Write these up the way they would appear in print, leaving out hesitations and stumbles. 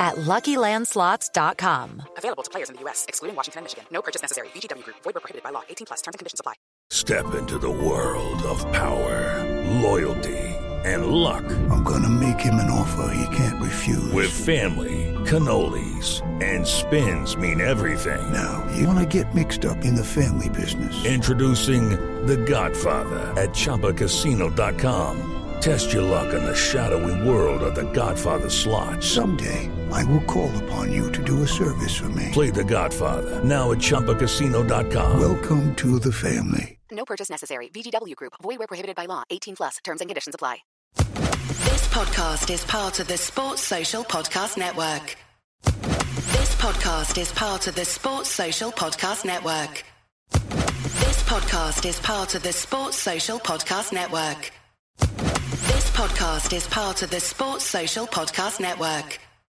at LuckyLandSlots.com. Available to players in the U.S., excluding Washington and Michigan. No purchase necessary. VGW Group. Void where prohibited by law. 18+. Terms and conditions apply. Step into the world of power, loyalty, and luck. I'm going to make him an offer he can't refuse. With family, cannolis, and spins mean everything. Now, you want to get mixed up in the family business. Introducing The Godfather at ChumbaCasino.com. Test your luck in the shadowy world of The Godfather slot. Someday, I will call upon you to do a service for me. Play The Godfather, now at ChumbaCasino.com. Welcome to the family. No purchase necessary. VGW Group. Void where prohibited by law. 18+. Terms and conditions apply. This podcast is part of the Sports Social Podcast Network. This podcast is part of the Sports Social Podcast Network. This podcast is part of the Sports Social Podcast Network. This podcast is part of the Sports Social Podcast Network.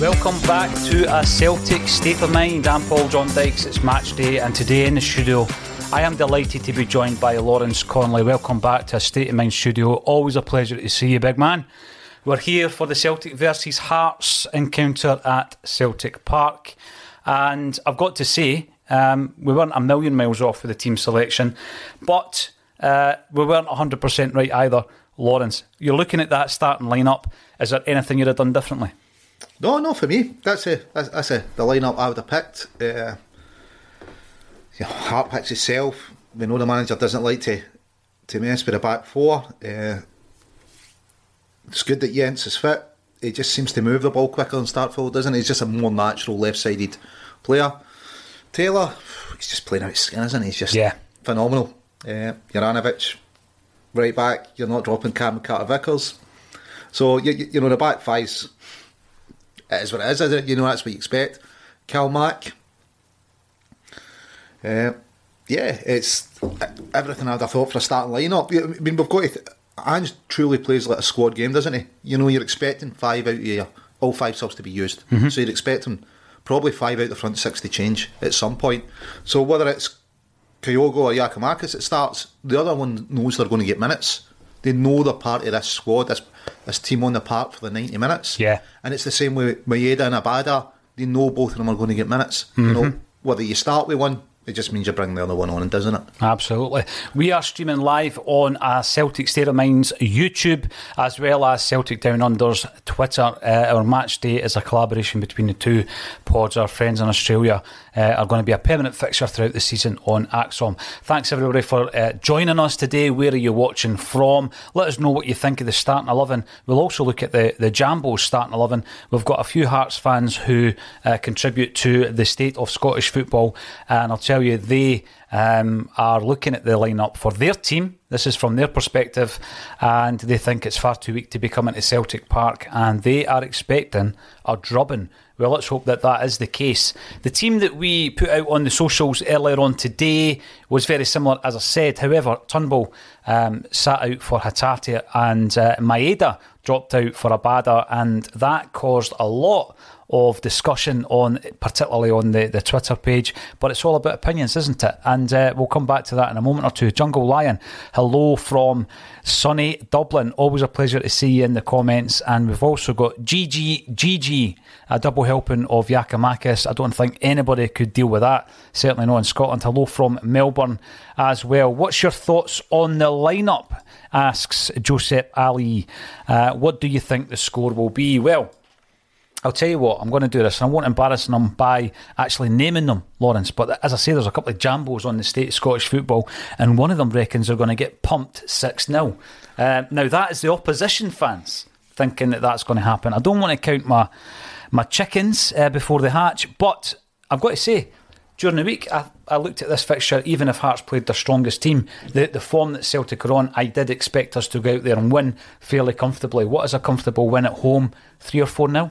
Welcome back to A Celtic State of Mind. I'm Paul John Dykes. It's match day, and today in the studio, I am delighted to be joined by Lawrence Connolly. Welcome back to A State of Mind studio. Always a pleasure to see you, big man. We're here for the Celtic versus Hearts encounter at Celtic Park, and I've got to say, we weren't a million miles off with the team selection, but we weren't 100% right either. Lawrence, you're looking at that starting lineup. Is there anything you'd have done differently? No, not for me. That's the lineup I would have picked. Hart picks himself. We know the manager doesn't like to mess with the back four. It's good that Jens is fit. He just seems to move the ball quicker than Starfelt, doesn't he? He's just a more natural left-sided player. Taylor, he's just playing out his skin, isn't he? He's just phenomenal. Juranovic, right back. You're not dropping Cam Carter-Vickers. So, the back five's... It is what it is, isn't it? That's what you expect. CalMac. It's everything I'd have thought for a starting lineup. I mean, we've got to... Ange truly plays like a squad game, doesn't he? You're expecting all five subs to be used. Mm-hmm. So you're expecting probably five out of the front six to change at some point. So whether it's Kyogo or Giakoumakis it starts, the other one knows they're going to get minutes. They know they're part of this squad, this team on the park for the 90 minutes. Yeah. And it's the same way with Maeda and Abada. They know both of them are going to get minutes. Mm-hmm. Whether you start with one, it just means you bring the other one on, doesn't it? Absolutely. We are streaming live on our Celtic State of Mind's YouTube, as well as Celtic Down Under's Twitter. Our match day is a collaboration between the two pods. Our friends in Australia are going to be a permanent fixture throughout the season on Axom. Thanks everybody for joining us today. Where are you watching from? Let us know what you think of the starting 11. We'll also look at the Jambo's starting 11. We've got a few Hearts fans who contribute to the state of Scottish football, and I'll tell you, they are looking at the lineup for their team. This is from their perspective, and they think it's far too weak to be coming to Celtic Park, and they are expecting a drubbing. Well, let's hope that that is the case. The team that we put out on the socials earlier on today was very similar, as I said. However, Turnbull sat out for Hatate, and Maeda dropped out for Abada, and that caused a lot of discussion, on particularly on the Twitter page. But it's all about opinions, isn't it? And we'll come back to that in a moment or two. Jungle Lion, hello from sunny Dublin. Always a pleasure to see you in the comments. And we've also got GG, a double helping of Giakoumakis. I don't think anybody could deal with that, certainly not in Scotland. Hello from Melbourne as well. What's your thoughts on the lineup, asks Josep Ali. What do you think the score will be? Well, I'll tell you what, I'm going to do this, and I won't embarrass them by actually naming them, Lawrence, but as I say, there's a couple of Jambos on the state of Scottish football, and one of them reckons they're going to get pumped 6-0. Now, that is the opposition fans thinking that that's going to happen. I don't want to count my chickens before they hatch, but I've got to say, during the week, I looked at this fixture. Even if Hearts played their strongest team, the form that Celtic are on, I did expect us to go out there and win fairly comfortably. What is a comfortable win at home? 3 or 4-0?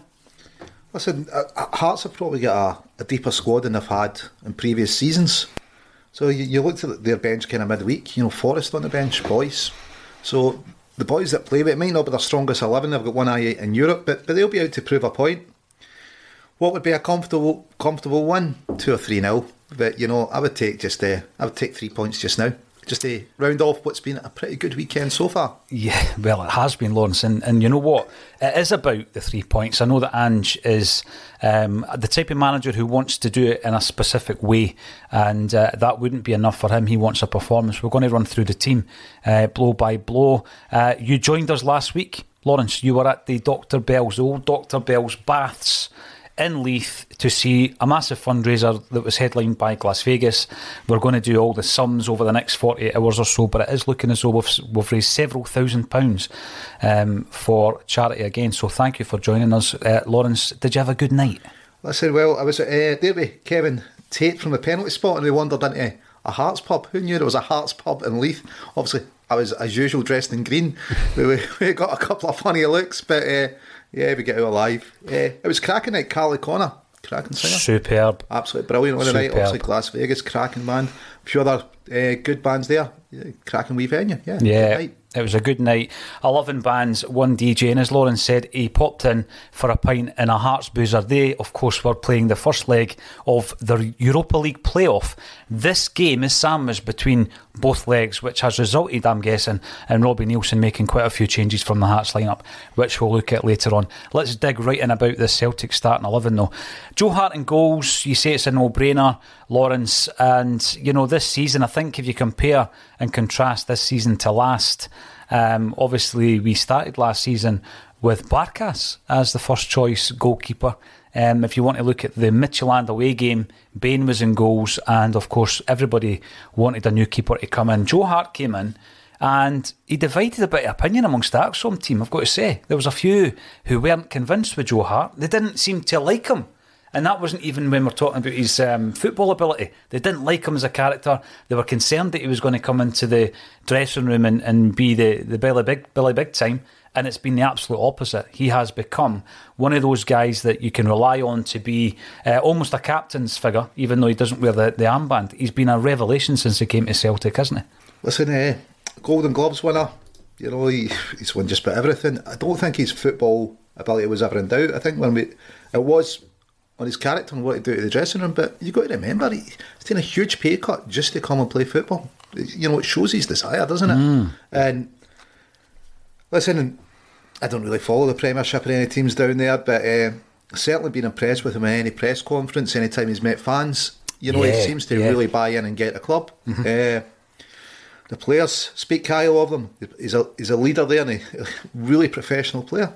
Listen, Hearts have probably got a deeper squad than they've had in previous seasons. So you looked at their bench kind of midweek, you know, Forrest on the bench, Boyce. So the boys that play, it might not be their strongest 11, they've got one eye in Europe, but they'll be out to prove a point. What would be a comfortable win? 2 or 3-0. But, you know, I would take 3 points just now, just to round off what's been a pretty good weekend so far. Yeah, well, it has been, Lawrence, and you know what? It is about the 3 points. I know that Ange is the type of manager who wants to do it in a specific way, and that wouldn't be enough for him. He wants a performance. We're going to run through the team blow by blow. You joined us last week, Lawrence. You were at the old Dr. Bell's Baths in Leith to see a massive fundraiser that was headlined by Glass Vegas. We're going to do all the sums over the next 48 hours or so, but it is looking as though we've raised several £1,000s for charity again. So thank you for joining us. Lawrence, did you have a good night? Listen, well, I was there with Kevin Tate from the penalty spot, and we wandered into a Hearts pub. Who knew there was a Hearts pub in Leith? Obviously, I was, as usual, dressed in green. we got a couple of funny looks, but... yeah, we get out alive. Yeah, it was cracking night. Carly Connor, cracking singer. Superb. Absolutely brilliant on the night. Obviously, Glass Vegas, cracking band. A few other good bands there. Yeah, cracking wee venue. Yeah. It was a good night. 11 bands, one DJ, and as Lauren said, he popped in for a pint and a Hearts boozer. They, of course, were playing the first leg of the Europa League playoff. This game is sandwiched between both legs, which has resulted, I'm guessing, in Robbie Nielsen making quite a few changes from the Hearts lineup, which we'll look at later on. Let's dig right in about the Celtic starting 11, though. Joe Hart in goals, you say it's a no-brainer, Lawrence, and, you know, this season, I think if you compare and contrast this season to last... obviously we started last season with Barkas as the first choice goalkeeper. If you want to look at the Midtjylland away game, Bain was in goals, and of course everybody wanted a new keeper to come in. Joe Hart came in, and he divided a bit of opinion amongst the Axom team, I've got to say. There was a few who weren't convinced with Joe Hart. They didn't seem to like him. And that wasn't even when we're talking about his football ability. They didn't like him as a character. They were concerned that he was going to come into the dressing room and be the Billy Big time. And it's been the absolute opposite. He has become one of those guys that you can rely on to be almost a captain's figure, even though he doesn't wear the armband. He's been a revelation since he came to Celtic, hasn't he? Listen, Golden Gloves winner. You know, he's won just about everything. I don't think his football ability was ever in doubt. I think it was... on his character and what he'd do to the dressing room, but you've got to remember, he's taken a huge pay cut just to come and play football. You know, it shows his desire, doesn't it? Mm. And listen, I don't really follow the Premiership or any teams down there, but I've certainly been impressed with him at any press conference, any time he's met fans. You know, he seems to really buy in and get the club. Mm-hmm. The players speak highly of them. He's a leader there, and a really professional player.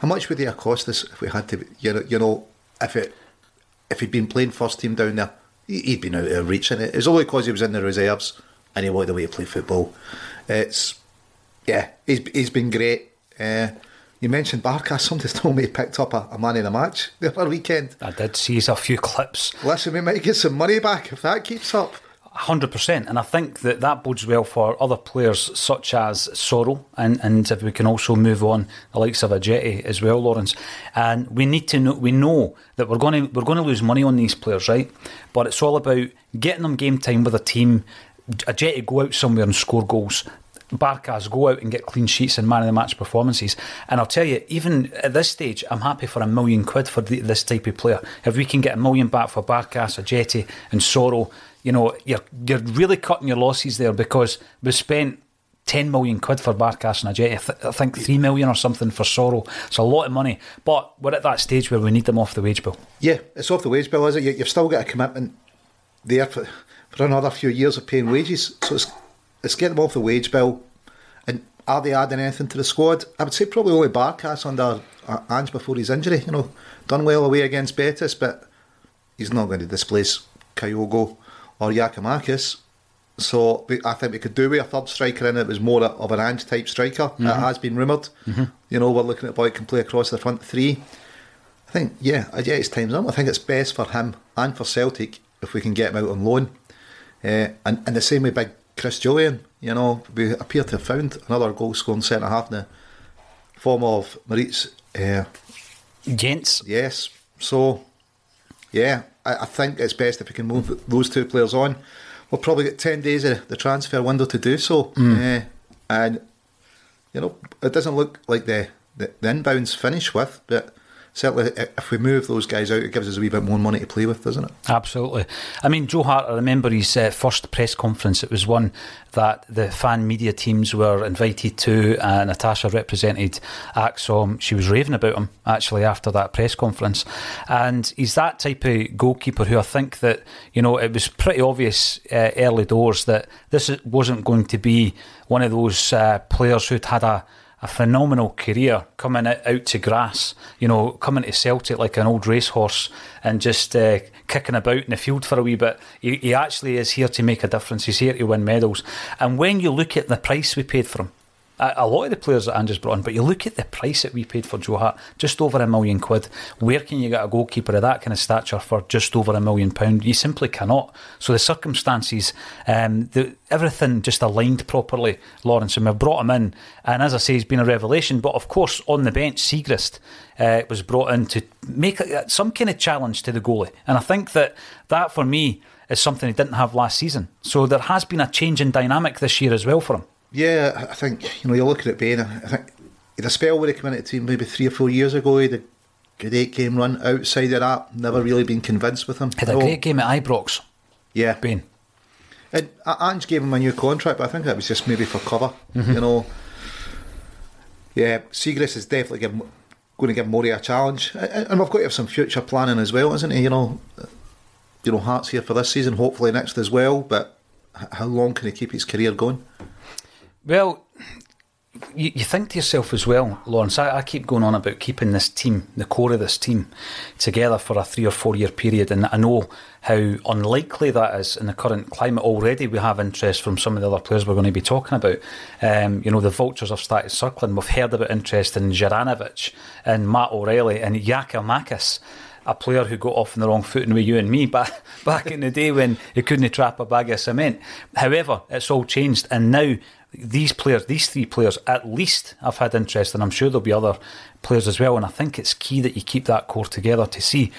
How much would they have cost us if we had to, you know, if it if he'd been playing first team down there, he'd been out of reach in it. It's only because he was in the reserves and he wanted a way to play football. It's, yeah, he's been great. You mentioned Barkas. Somebody told me he picked up a man in a match the other weekend. I did see a few clips. Listen, we might get some money back if that keeps up. 100%, and I think that bodes well for other players such as Sorrell, and if we can also move on the likes of Ajeti as well, Lawrence. And we need to know, we know that we're going to lose money on these players, right? But it's all about getting them game time with a team. Ajeti, go out somewhere and score goals. Barkas, go out and get clean sheets and man of the match performances. And I'll tell you, even at this stage, I'm happy for £1 million quid for this type of player. If we can get £1 million back for Barkas, Ajeti and Sorrell, you know, you're really cutting your losses there, because we spent £10 million quid for Barkas and Ajeti. I think £3 million or something for Sorrell. It's a lot of money, but we're at that stage where we need them off the wage bill. Yeah, it's off the wage bill, is it? You've still got a commitment there for another few years of paying wages, so it's getting them off the wage bill. And are they adding anything to the squad? I would say probably only Barkas under Ange before his injury. You know, done well away against Betis, but he's not going to displace Kyogo or Giakoumakis. So I think we could do with a third striker in it. It was more of an Ange type striker. Mm-hmm. It has been rumoured. Mm-hmm. You know, we're looking at a boy who can play across the front three. I think, yeah, it's time's up. I think it's best for him and for Celtic if we can get him out on loan. And the same with Big Chris Julian. You know, we appear to have found another goal scoring centre half in the form of Maritz Jens. Yes. So yeah, I think it's best if we can move those two players on. We'll probably get 10 days of the transfer window to do so. And you know, it doesn't look like the inbounds finish with, but certainly if we move those guys out, it gives us a wee bit more money to play with, doesn't it? Absolutely. I mean, Joe Hart, I remember his first press conference. It was one that the fan media teams were invited to. Natasha represented Axom. She was raving about him, actually, after that press conference. And he's that type of goalkeeper who I think that, you know, it was pretty obvious early doors that this wasn't going to be one of those players who'd had a phenomenal career coming out to grass, you know, coming to Celtic like an old racehorse and just kicking about in the field for a wee bit. He actually is here to make a difference. He's here to win medals. And when you look at the price we paid for him, a lot of the players that Ange's brought in, but you look at the price that we paid for Joe Hart, just over £1 million quid. Where can you get a goalkeeper of that kind of stature for just over £1 million pound? You simply cannot. So the circumstances, everything just aligned properly, Lawrence, and we've brought him in. And as I say, he's been a revelation. But of course, on the bench, Siegrist was brought in to make some kind of challenge to the goalie. And I think that for me is something he didn't have last season. So there has been a change in dynamic this year as well for him. Yeah, I think, you know, you're looking at Bain. I think he had a spell where he came into the team maybe 3 or 4 years ago. He had a good 8-game run. Outside of that, never really been convinced with him. Had a great game at Ibrox. Yeah, Bain. And Ange gave him a new contract, but I think that was just maybe for cover. Mm-hmm. You know, yeah, Siegrist is definitely going to give Moy a challenge, and we've got to have some future planning as well, isn't he? You know, Hart's here for this season, hopefully next as well. But how long can he keep his career going? Well, you think to yourself as well, Lawrence, I keep going on about keeping this team, the core of this team, together for a 3 or 4 year period, and I know how unlikely that is in the current climate. Already we have interest from some of the other players we're going to be talking about. You know, the vultures have started circling. We've heard about interest in Juranovic and Matt O'Reilly and Giakoumakis, a player who got off on the wrong footing with you and me back in the day when he couldn't trap a bag of cement. However, it's all changed, and now these three players at least have had interest, and I'm sure there'll be other players as well. And I think it's key that you keep that core together to see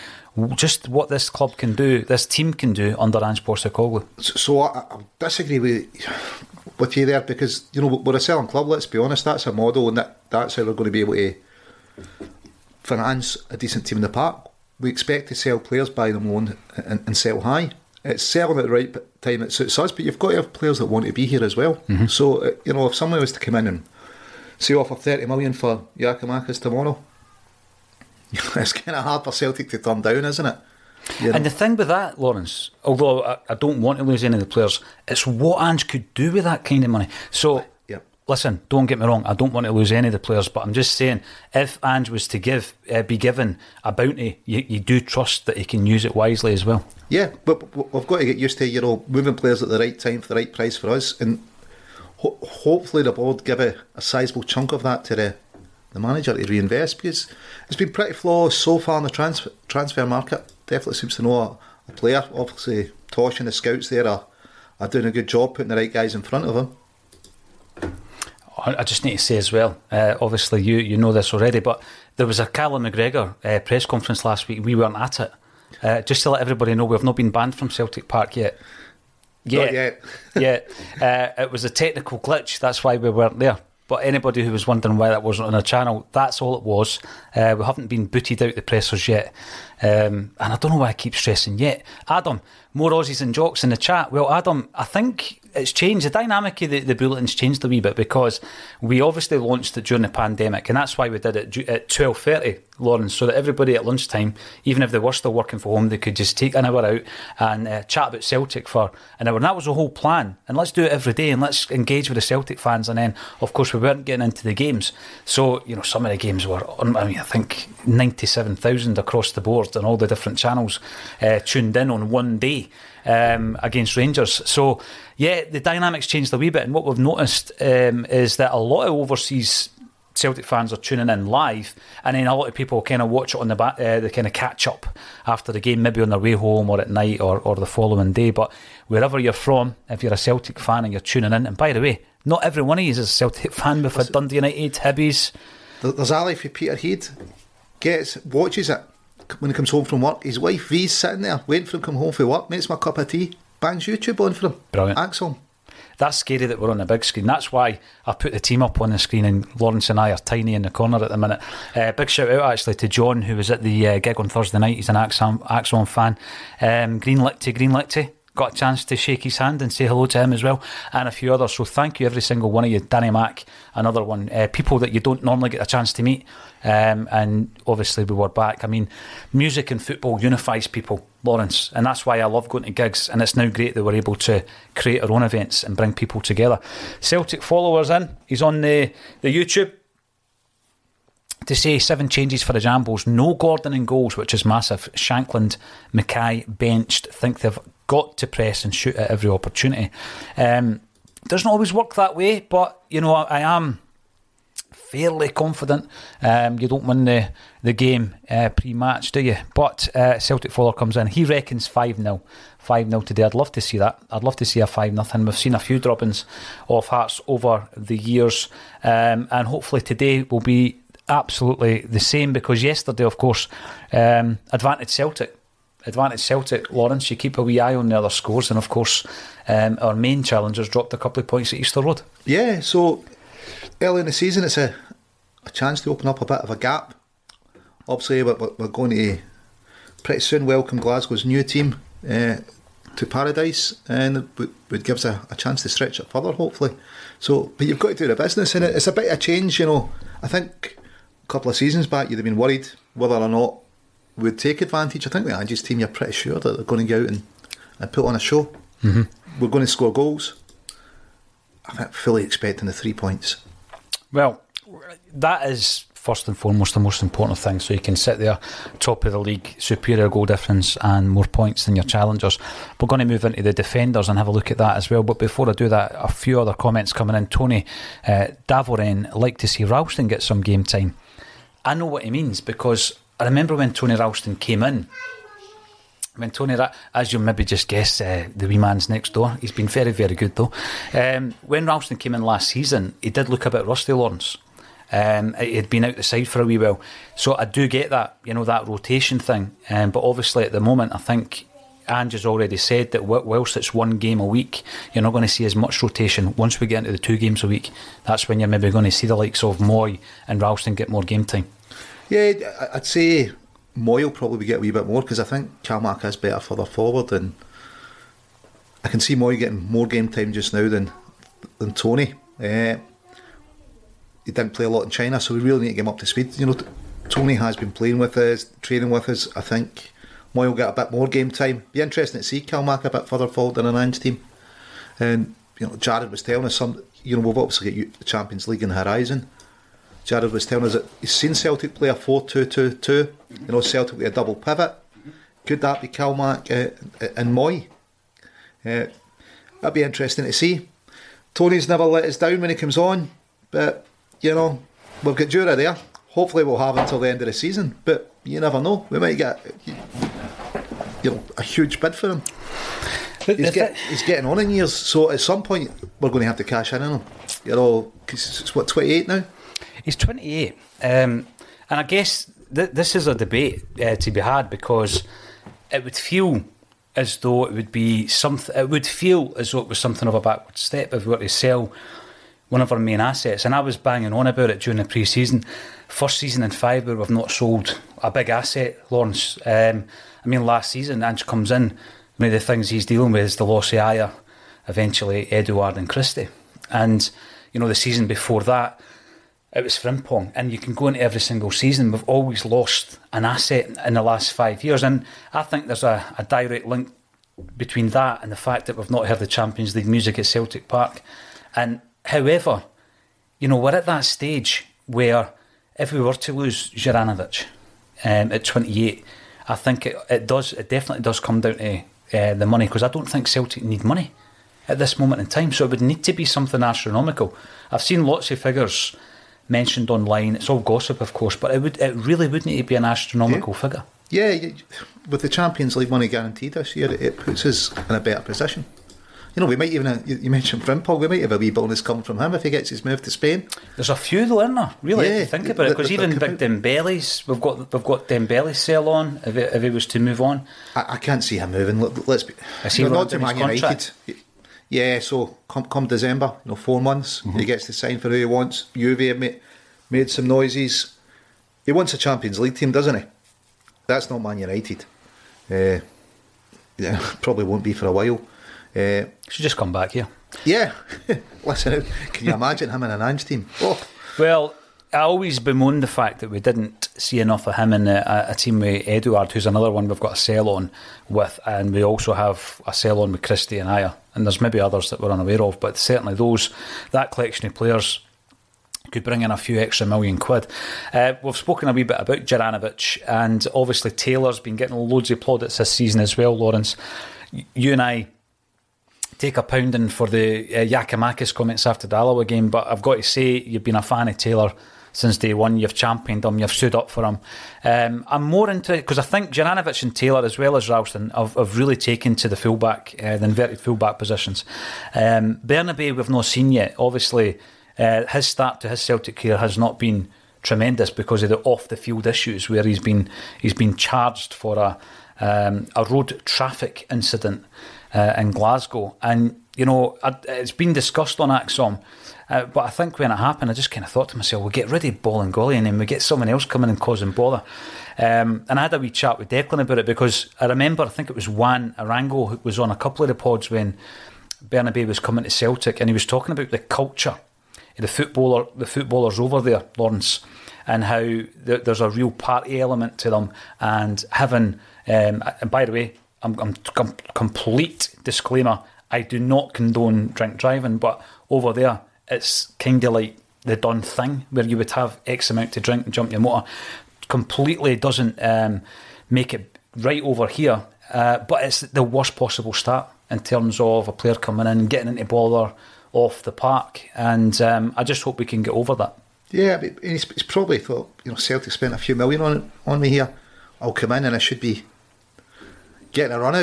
just what this club can do, this team can do under Ange Postecoglou. So I disagree with you there, because, you know, we're a selling club, let's be honest. That's a model, and that's how we're going to be able to finance a decent team in the park. We expect to sell players, buy them loan and sell high. It's selling at the right time that suits us, but you've got to have players that want to be here as well. Mm-hmm. So, you know, if someone was to come in and say offer 30 million for Giakoumakis tomorrow, it's kind of hard for Celtic to turn down, isn't it? You know? And the thing with that, Lawrence, although I don't want to lose any of the players, it's what Ange could do with that kind of money. So, yeah. listen, don't get me wrong, I don't want to lose any of the players, but I'm just saying, if Ange was to be given a bounty, you do trust that he can use it wisely as well. Yeah, but we've got to get used to, you know, moving players at the right time for the right price for us, and hopefully the board give a sizable chunk of that to the manager to reinvest, because it's been pretty flawless so far in the transfer market. Definitely seems to know a player. Obviously, Tosh and the scouts there are doing a good job putting the right guys in front of him. I just need to say as well, obviously you know this already, but there was a Callum McGregor press conference last week. We weren't at it. Just to let everybody know, we've not been banned from Celtic Park yet. Not yet. It was a technical glitch. That's why we weren't there. But anybody who was wondering why that wasn't on our channel, that's all it was. We haven't been booted out the pressers yet. And I don't know why I keep stressing yet. Adam, more Aussies and jocks in the chat. Well, Adam, I think it's changed. The dynamic of the bulletin's changed a wee bit, because we obviously launched it during the pandemic, and that's why we did it at 12:30, Lawrence, so that everybody at lunchtime, even if they were still working from home, they could just take an hour out and chat about Celtic for an hour. And that was the whole plan. And let's do it every day, and let's engage with the Celtic fans. And then, of course, we weren't getting into the games. So, you know, some of the games were, I think 97,000 across the board and all the different channels tuned in on one day against Rangers. So, yeah, the dynamics changed a wee bit. And what we've noticed is that a lot of overseas Celtic fans are tuning in live, and then a lot of people kind of watch it on the back, they kind of catch up after the game, maybe on their way home or at night or the following day. But wherever you're from, if you're a Celtic fan and you're tuning in, and by the way, not every one of you is a Celtic fan. We've had Dundee United, Hibbies. There's Ali for Peter Heed. Watches it when he comes home from work. His wife V's sitting there waiting for him to come home from work, makes him a cup of tea, bangs YouTube on for him. Brilliant. Axel. That's scary that we're on a big screen. That's why I put the team up on the screen, and Lawrence and I are tiny in the corner at the minute. Big shout out actually to John, who was at the gig on Thursday night. He's an Axon fan. Green Lichty. Got a chance to shake his hand and say hello to him as well, and a few others. So thank you, every single one of you. Danny Mack, another one. People that you don't normally get a chance to meet. And obviously we were back. I mean, music and football unifies people, Lawrence, and that's why I love going to gigs. And it's now great that we're able to create our own events and bring people together. Celtic followers in. He's on the YouTube. To say 7 changes for the Jambos. No Gordon in goals, which is massive. Shankland, Mackay benched. Think they've got to press and shoot at every opportunity. Doesn't always work that way, but you know, I am fairly confident. You don't win the game pre-match, do you? But Celtic follower comes in. He reckons 5-0. 5-0 today. I'd love to see that. I'd love to see a 5-0. We've seen a few droppings of Hearts over the years, and hopefully today will be absolutely the same, because yesterday, of course, advantage Celtic, Lawrence, you keep a wee eye on the other scores, and of course our main challengers dropped a couple of points at Easter Road. Yeah, so early in the season it's a chance to open up a bit of a gap. Obviously we're going to pretty soon welcome Glasgow's new team to Paradise, and it would give us a chance to stretch it further, hopefully. So, but you've got to do the business, and it's a bit of a change, you know. I think a couple of seasons back you'd have been worried whether or not would take advantage. I think with Ange's team, you're pretty sure that they're going to go out and put on a show. Mm-hmm. We're going to score goals. I'm fully expecting the 3 points. Well, that is first and foremost the most important thing. So you can sit there, top of the league, superior goal difference and more points than your challengers. We're going to move into the defenders and have a look at that as well. But before I do that, a few other comments coming in. Tony Davoren, like to see Ralston get some game time. I know what he means, because I remember when Tony Ralston came in, as you maybe just guessed, the wee man's next door. He's been very, very good though. When Ralston came in last season, he did look a bit rusty, Lawrence. He'd been out the side for a wee while. So I do get that, you know, that rotation thing. But obviously at the moment, I think Ange has already said that whilst it's one game a week, you're not going to see as much rotation. Once we get into the 2 games a week, that's when you're maybe going to see the likes of Moy and Ralston get more game time. Yeah, I'd say Moy will probably get a wee bit more, because I think CalMac is better further forward, and I can see Moy getting more game time just now than Tony. He didn't play a lot in China, so we really need to get him up to speed. You know, Tony has been playing with us, training with us. I think Moy will get a bit more game time. Be interesting to see CalMac a bit further forward than an Ange team, and you know, Jared was telling us some. You know, we've obviously got the Champions League in the horizon. Jared was telling us that he's seen Celtic play a 4-2-2-2. You know, Celtic with a double pivot. Could that be CalMac and Moy? That'd be interesting to see. Tony's never let us down when he comes on, but you know, we've got Jura there. Hopefully we'll have until the end of the season, but you never know. We might get, you know, a huge bid for him. He's getting on in years, so at some point we're going to have to cash in on him. You know, because it's what, 28 now? He's 28, and I guess this is a debate to be had, because it would feel as though it would be something. It would feel as though it was something of a backward step if we were to sell one of our main assets. And I was banging on about it during the pre-season. First season in five where we've not sold a big asset, Lawrence. I mean, last season, Ange comes in. One of the things he's dealing with is the loss of Ayer, eventually Eduard and Christie. And, you know, the season before that, it was Frimpong. And you can go into every single season. We've always lost an asset in the last 5 years. And I think there's a direct link between that and the fact that we've not heard the Champions League music at Celtic Park. And however, you know, we're at that stage where if we were to lose Juranovic at 28, I think it definitely does come down to the money, because I don't think Celtic need money at this moment in time. So it would need to be something astronomical. I've seen lots of figures mentioned online. It's all gossip, of course, but it really would need to be an astronomical figure. Yeah, with the Champions League money guaranteed this year, it puts us in a better position. You know, we might even, you mentioned Frimpong, we might have a wee bonus coming from him if he gets his move to Spain. There's a few though, isn't there? Really, if you think about it, because even big Dembele's, we've got Dembele's sell on if he was to move on. I can't see him moving. Let's be, you know, not to Man United. Yeah, so come December, you know, 4 months, he gets to sign for who he wants. Juve have made some noises. He wants a Champions League team, doesn't he? That's not Man United. Yeah, probably won't be for a while. Should just come back here. Yeah. Listen, can you imagine him in an Ange team? Oh. Well, I always bemoan the fact that we didn't see enough of him in a team with Eduard, who's another one we've got a sell on with, and we also have a sell on with Christie and Ayer, and there's maybe others that we're unaware of, but certainly that collection of players could bring in a few extra £1 million. We've spoken a wee bit about Juranovic, and obviously Taylor's been getting loads of plaudits this season as well, Lawrence. You and I take a pounding for the Giakoumakis comments after the Alloa game, but I've got to say, you've been a fan of Taylor since day one. You've championed him, you've stood up for him. I'm more into it because I think Juranovic and Taylor, as well as Ralston, have really taken to the fullback, the inverted fullback positions. Bernabei we've not seen yet. Obviously, his start to his Celtic career has not been tremendous because of the off the field issues, where he's been charged for a road traffic incident in Glasgow, and you know, it's been discussed on Axom, but I think when it happened I just kind of thought to myself, we'll get rid of Ball and Golly and then we get someone else coming and causing bother, and I had a wee chat with Declan about it, because I think it was Juan Arango who was on a couple of the pods when Bernabei was coming to Celtic, and he was talking about the culture, the footballers over there, Lawrence, and how there's a real party element to them, and having and by the way, complete disclaimer, I do not condone drink driving, but over there it's kind of like the done thing where you would have X amount to drink and jump your motor. Completely doesn't make it right over here, but it's the worst possible start in terms of a player coming in, getting into bother off the park, and I just hope we can get over that. Yeah, he's probably thought, you know, Celtic spent a few million on me here, I'll come in and I should be getting a run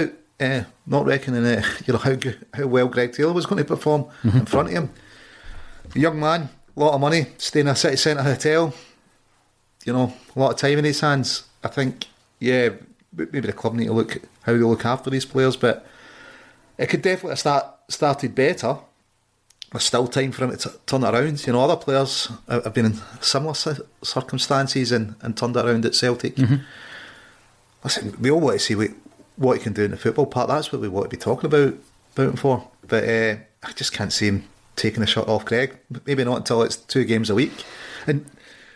out, not reckoning you know how well Greg Taylor was going to perform in front of him. A young man, a lot of money, staying in a city centre hotel, you know, a lot of time in his hands. I think, yeah, maybe the club need to look how they look after these players, but it could definitely have started better. There's still time for him to turn it around. You know, other players have been in similar circumstances and turned it around at Celtic. Listen, we all want to see what he can do in the football part. That's what we want to be talking about him for, but I just can't see him taking a shot off Greg, maybe not until it's 2 games a week. And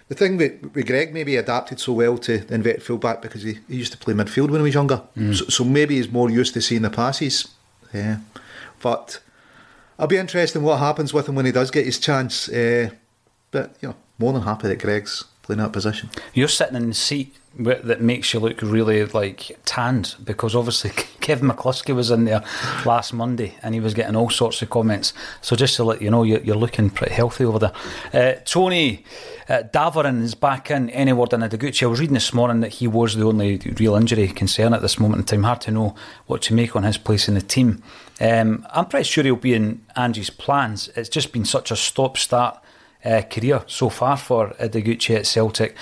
the thing with Greg, maybe he adapted so well to the inverted fullback because he used to play midfield when he was younger, so maybe he's more used to seeing the passes, but It'll be interesting what happens with him when he does get his chance. But, you know, more than happy that Greg's playing that position. You're sitting in the seat that makes you look really, like, tanned, because obviously Kevin McCluskey was in there last Monday and he was getting all sorts of comments. So just to let you know, you're looking pretty healthy over there. Tony Davarin is back in. Any word on Ideguchi? I was reading this morning that he was the only real injury concern at this moment in time. Hard to know what to make on his place in the team. I'm pretty sure he'll be in Ange's plans. It's just been such a stop-start career so far for Ideguchi at Celtic.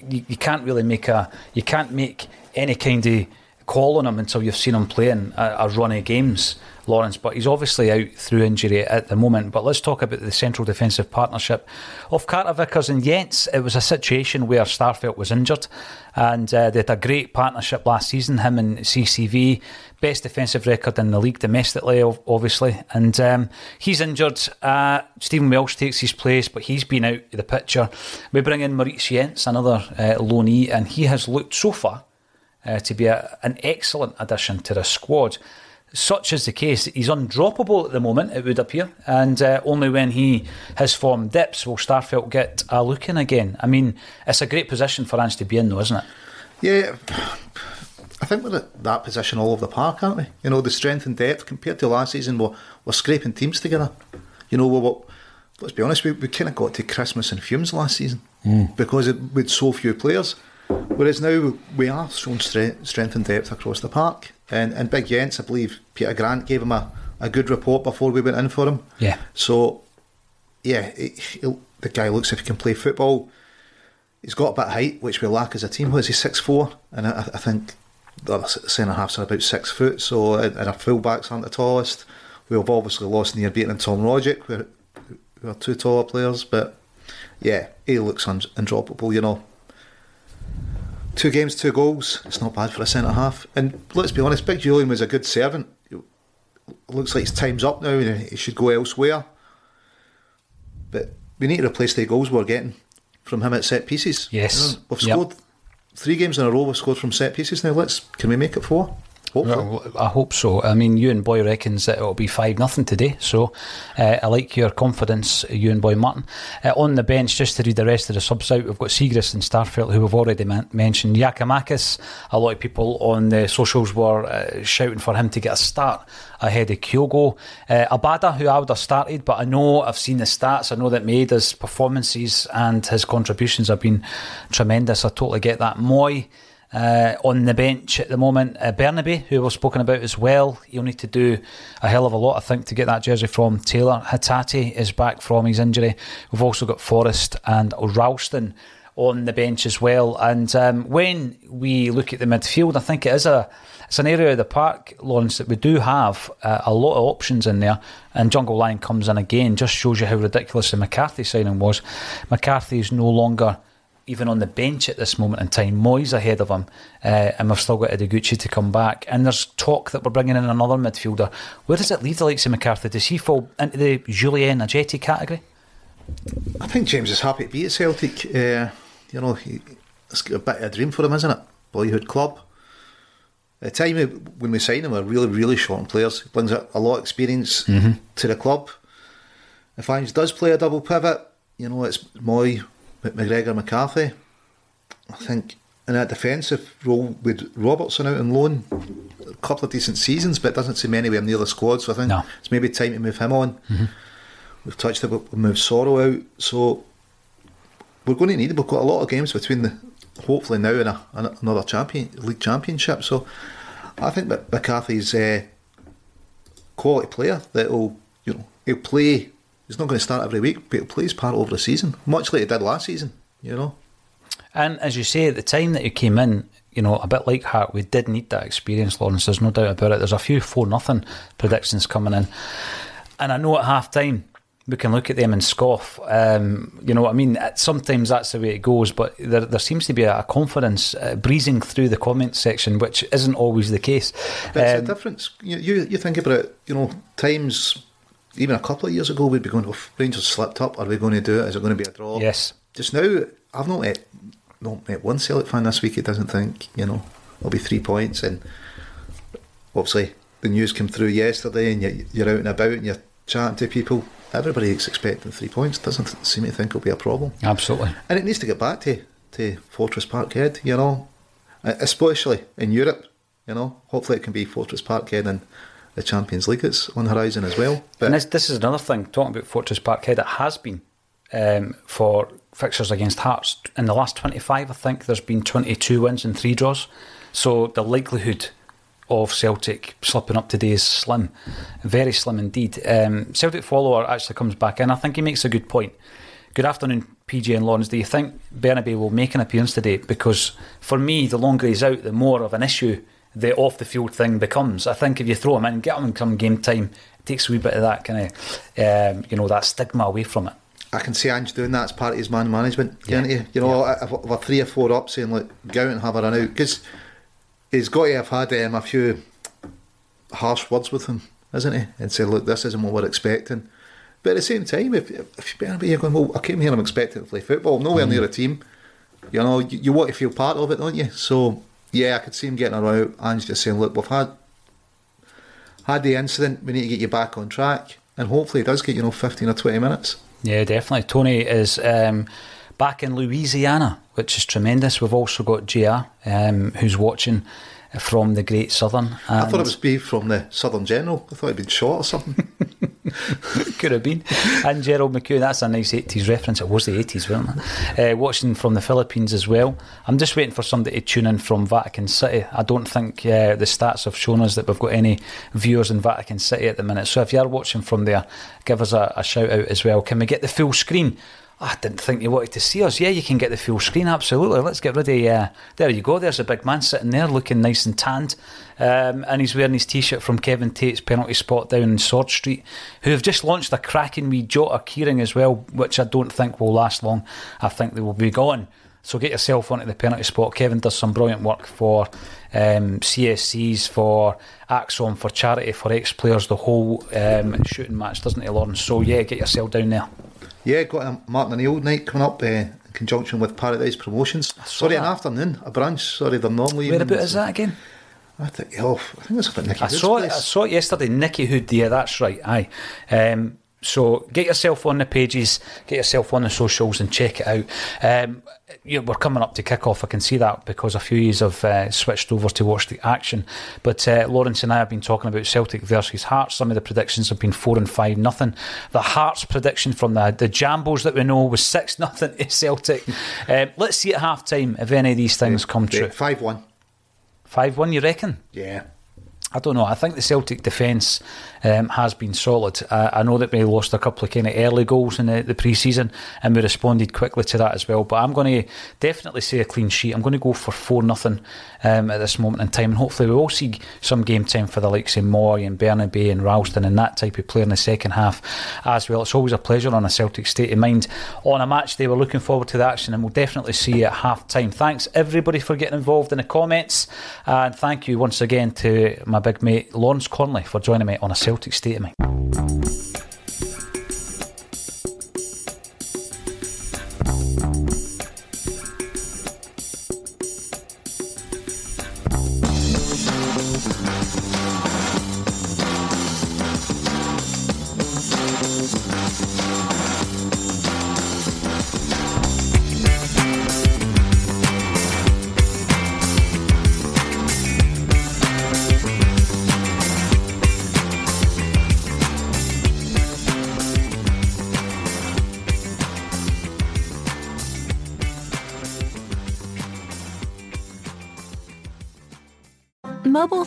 You can't really make you can't make any kind of call on him until you've seen him playing a run of games, Lawrence, but he's obviously out through injury at the moment. But let's talk about the central defensive partnership of Carter Vickers and Jens. It was a situation where Starfelt was injured, and they had a great partnership last season, him and CCV, best defensive record in the league domestically, obviously, and he's injured. Stephen Welsh takes his place, but he's been out of the picture. We bring in Maurice Jens, another loanee, and he has looked so far to be an excellent addition to the squad. Such is the case, he's undroppable at the moment, it would appear, and only when his form dips will Starfelt get a look in again. I mean, it's a great position for Ange to be in, though, isn't it? Yeah, I think we're at that position all over the park, aren't we? You know, the strength and depth compared to last season, we're scraping teams together. You know, let's be honest, we kind of got to Christmas in fumes last season because with so few players. Whereas now we are showing strength and depth across the park. And Big Jens, I believe Peter Grant gave him a good report before we went in for him. Yeah. So, yeah, the guy looks if he can play football. He's got a bit of height, which we lack as a team. What is he, 6'4"? And I think the other centre-halves are about 6 foot. So, and our full-backs aren't the tallest. We've obviously lost Nearbaitan and Tom Rogic, who are two taller players. But, yeah, he looks undroppable, you know. 2 games, 2 goals. It's not bad for a centre-half. And let's be honest, Big Julian was a good servant. It looks like his time's up now and he should go elsewhere. But we need to replace the goals we're getting from him at set-pieces. Yes. We've scored 3 games in a row, we've scored from set-pieces now. Can we make it 4? Well, I hope so. I mean, Ewan Boy reckons that it'll be 5-0 today, so I like your confidence, Ewan Boy Martin. On the bench, just to read the rest of the subs out, we've got Siegrist and Starfelt, who we've already mentioned. Giakoumakis, a lot of people on the socials were shouting for him to get a start ahead of Kyogo. Abada, who I would have started, but I've seen the stats, I know that Maeda's performances and his contributions have been tremendous. I totally get that. Moy, on the bench at the moment, Bernabei, who we've spoken about as well. He'll need to do a hell of a lot, I think, to get that jersey from Taylor. Hatate is back from his injury. We've also got Forrest and Ralston on the bench as well. And when we look at the midfield, I think it's an area of the park, Lawrence, that we do have a lot of options in there. And Jungle Lion comes in again, just shows you how ridiculous the McCarthy signing was. McCarthy is no longer even on the bench at this moment in time. Moy's ahead of him, and we've still got Ideguchi to come back, and there's talk that we're bringing in another midfielder. Where does it leave the likes of McCarthy? Does he fall into the Julien Ajeti category? I think James is happy to be at Celtic. You know, it's a bit of a dream for him, isn't it? Boyhood club. At the time when we signed him, we're really, really short on players. He brings a lot of experience to the club. If Ange does play a double pivot, you know, it's Moy, McGregor, McCarthy. I think in that defensive role with Robertson out on loan, a couple of decent seasons, but it doesn't seem anywhere near the squad, so I think it's maybe time to move him on. We've touched it, we've moved Sorrell out, so we're going to need, we've got a lot of games between the hopefully now and another league championship, so I think that McCarthy's a quality player that will, you know, he'll play. He's not going to start every week, but he'll play his part over the season, much like he did last season, you know. And as you say, at the time that he came in, you know, a bit like Hart, we did need that experience, Lawrence, there's no doubt about it. There's a few 4-0 predictions coming in. And I know at half-time, we can look at them and scoff. You know what I mean? Sometimes that's the way it goes, but there seems to be a confidence breezing through the comments section, which isn't always the case. That's the difference. You think about it, you know, times... Even a couple of years ago, we'd be going, oh, Rangers slipped up, are we going to do it? Is it going to be a draw? Yes. Just now, I've not met one Celtic fan this week who doesn't think, you know, it'll be 3 points. And obviously, the news came through yesterday and you're out and about and you're chatting to people, everybody's expecting 3 points. Doesn't seem to think it'll be a problem. Absolutely. And it needs to get back to Fortress Parkhead, you know, especially in Europe, you know. Hopefully it can be Fortress Parkhead and the Champions League that's on the horizon as well. But and this is another thing, talking about Fortress Parkhead, it has been for fixtures against Hearts. In the last 25, I think, there's been 22 wins and 3 draws. So the likelihood of Celtic slipping up today is slim, very slim indeed. Celtic follower actually comes back in. I think he makes a good point. Good afternoon, PJ and Lawrence. Do you think Bernabei will make an appearance today? Because for me, the longer he's out, the more of an issue the off-the-field thing becomes. I think if you throw him in, get him in come game time, it takes a wee bit of that kind of, you know, that stigma away from it. I can see Ange doing that as part of his man management, can't he? You know, I've a 3 or 4 up saying, look, go out and have a run out. Because he's got to have had a few harsh words with him, isn't he? And say, look, this isn't what we're expecting. But at the same time, if you're going, well, I came here, I'm expecting to play football, nowhere near a team. You know, you want to feel part of it, don't you? So, yeah, I could see him getting around. Ange just saying, look, we've had the incident, we need to get you back on track. And hopefully it does get, 15 or 20 minutes. Yeah, definitely. Tony is back in Louisiana, which is tremendous. We've also got JR, who's watching from the Great Southern. I thought it was be from the Southern General. I thought he'd been shot or something. Could have been. And Gerald McHugh, that's a nice 80s reference. It was the 80s, wasn't it? Watching from the Philippines as well. I'm just waiting for somebody to tune in from Vatican City. I don't think the stats have shown us that we've got any viewers in Vatican City at the minute. So if you are watching from there, give us a shout out as well. Can we get the full screen? I didn't think you wanted to see us. Yeah, you can get the full screen, absolutely. Let's get rid of... there you go, there's a big man sitting there looking nice and tanned. And he's wearing his T-shirt from Kevin Tate's penalty spot down in Sword Street, who have just launched a cracking wee Jota Keyring as well, which I don't think will last long. I think they will be gone. So get yourself onto the penalty spot. Kevin does some brilliant work for CSCs, for Axon, for charity, for ex-players, the whole shooting match, doesn't he, Lawrence? So yeah, get yourself down there. Yeah, got a Martin O'Neill night coming up in conjunction with Paradise Promotions. Sorry, an afternoon, a brunch. Sorry, they're normally... Whereabout is that again? I think that's about Nicky Hood's place. I saw it yesterday, Nicky Hood, yeah, that's right, aye. So get yourself on the pages, get yourself on the socials and check it out. We're coming up to kick-off, I can see that, because a few years have switched over to watch the action. But Lawrence and I have been talking about Celtic versus Hearts. Some of the predictions have been 4 and 5-0. The Hearts prediction from the Jambos that we know was 6-0 to Celtic. Let's see at half-time if any of these things come true. 5-1. 5-1, you reckon? Yeah. I don't know. I think the Celtic defence has been solid. I know that we lost a couple of kind of early goals in the pre-season and we responded quickly to that as well. But I'm going to definitely say a clean sheet. I'm going to go for 4-0 at this moment in time. And hopefully we will see some game time for the likes of Moy and Bernabei and Ralston and that type of player in the second half as well. It's always a pleasure on a Celtic State of Mind. On a match day, we're looking forward to the action and we'll definitely see you at half-time. Thanks everybody for getting involved in the comments. And thank you once again to my big mate Lawrence Connolly for joining me on A Celtic State of Mind. Mobile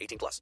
18+.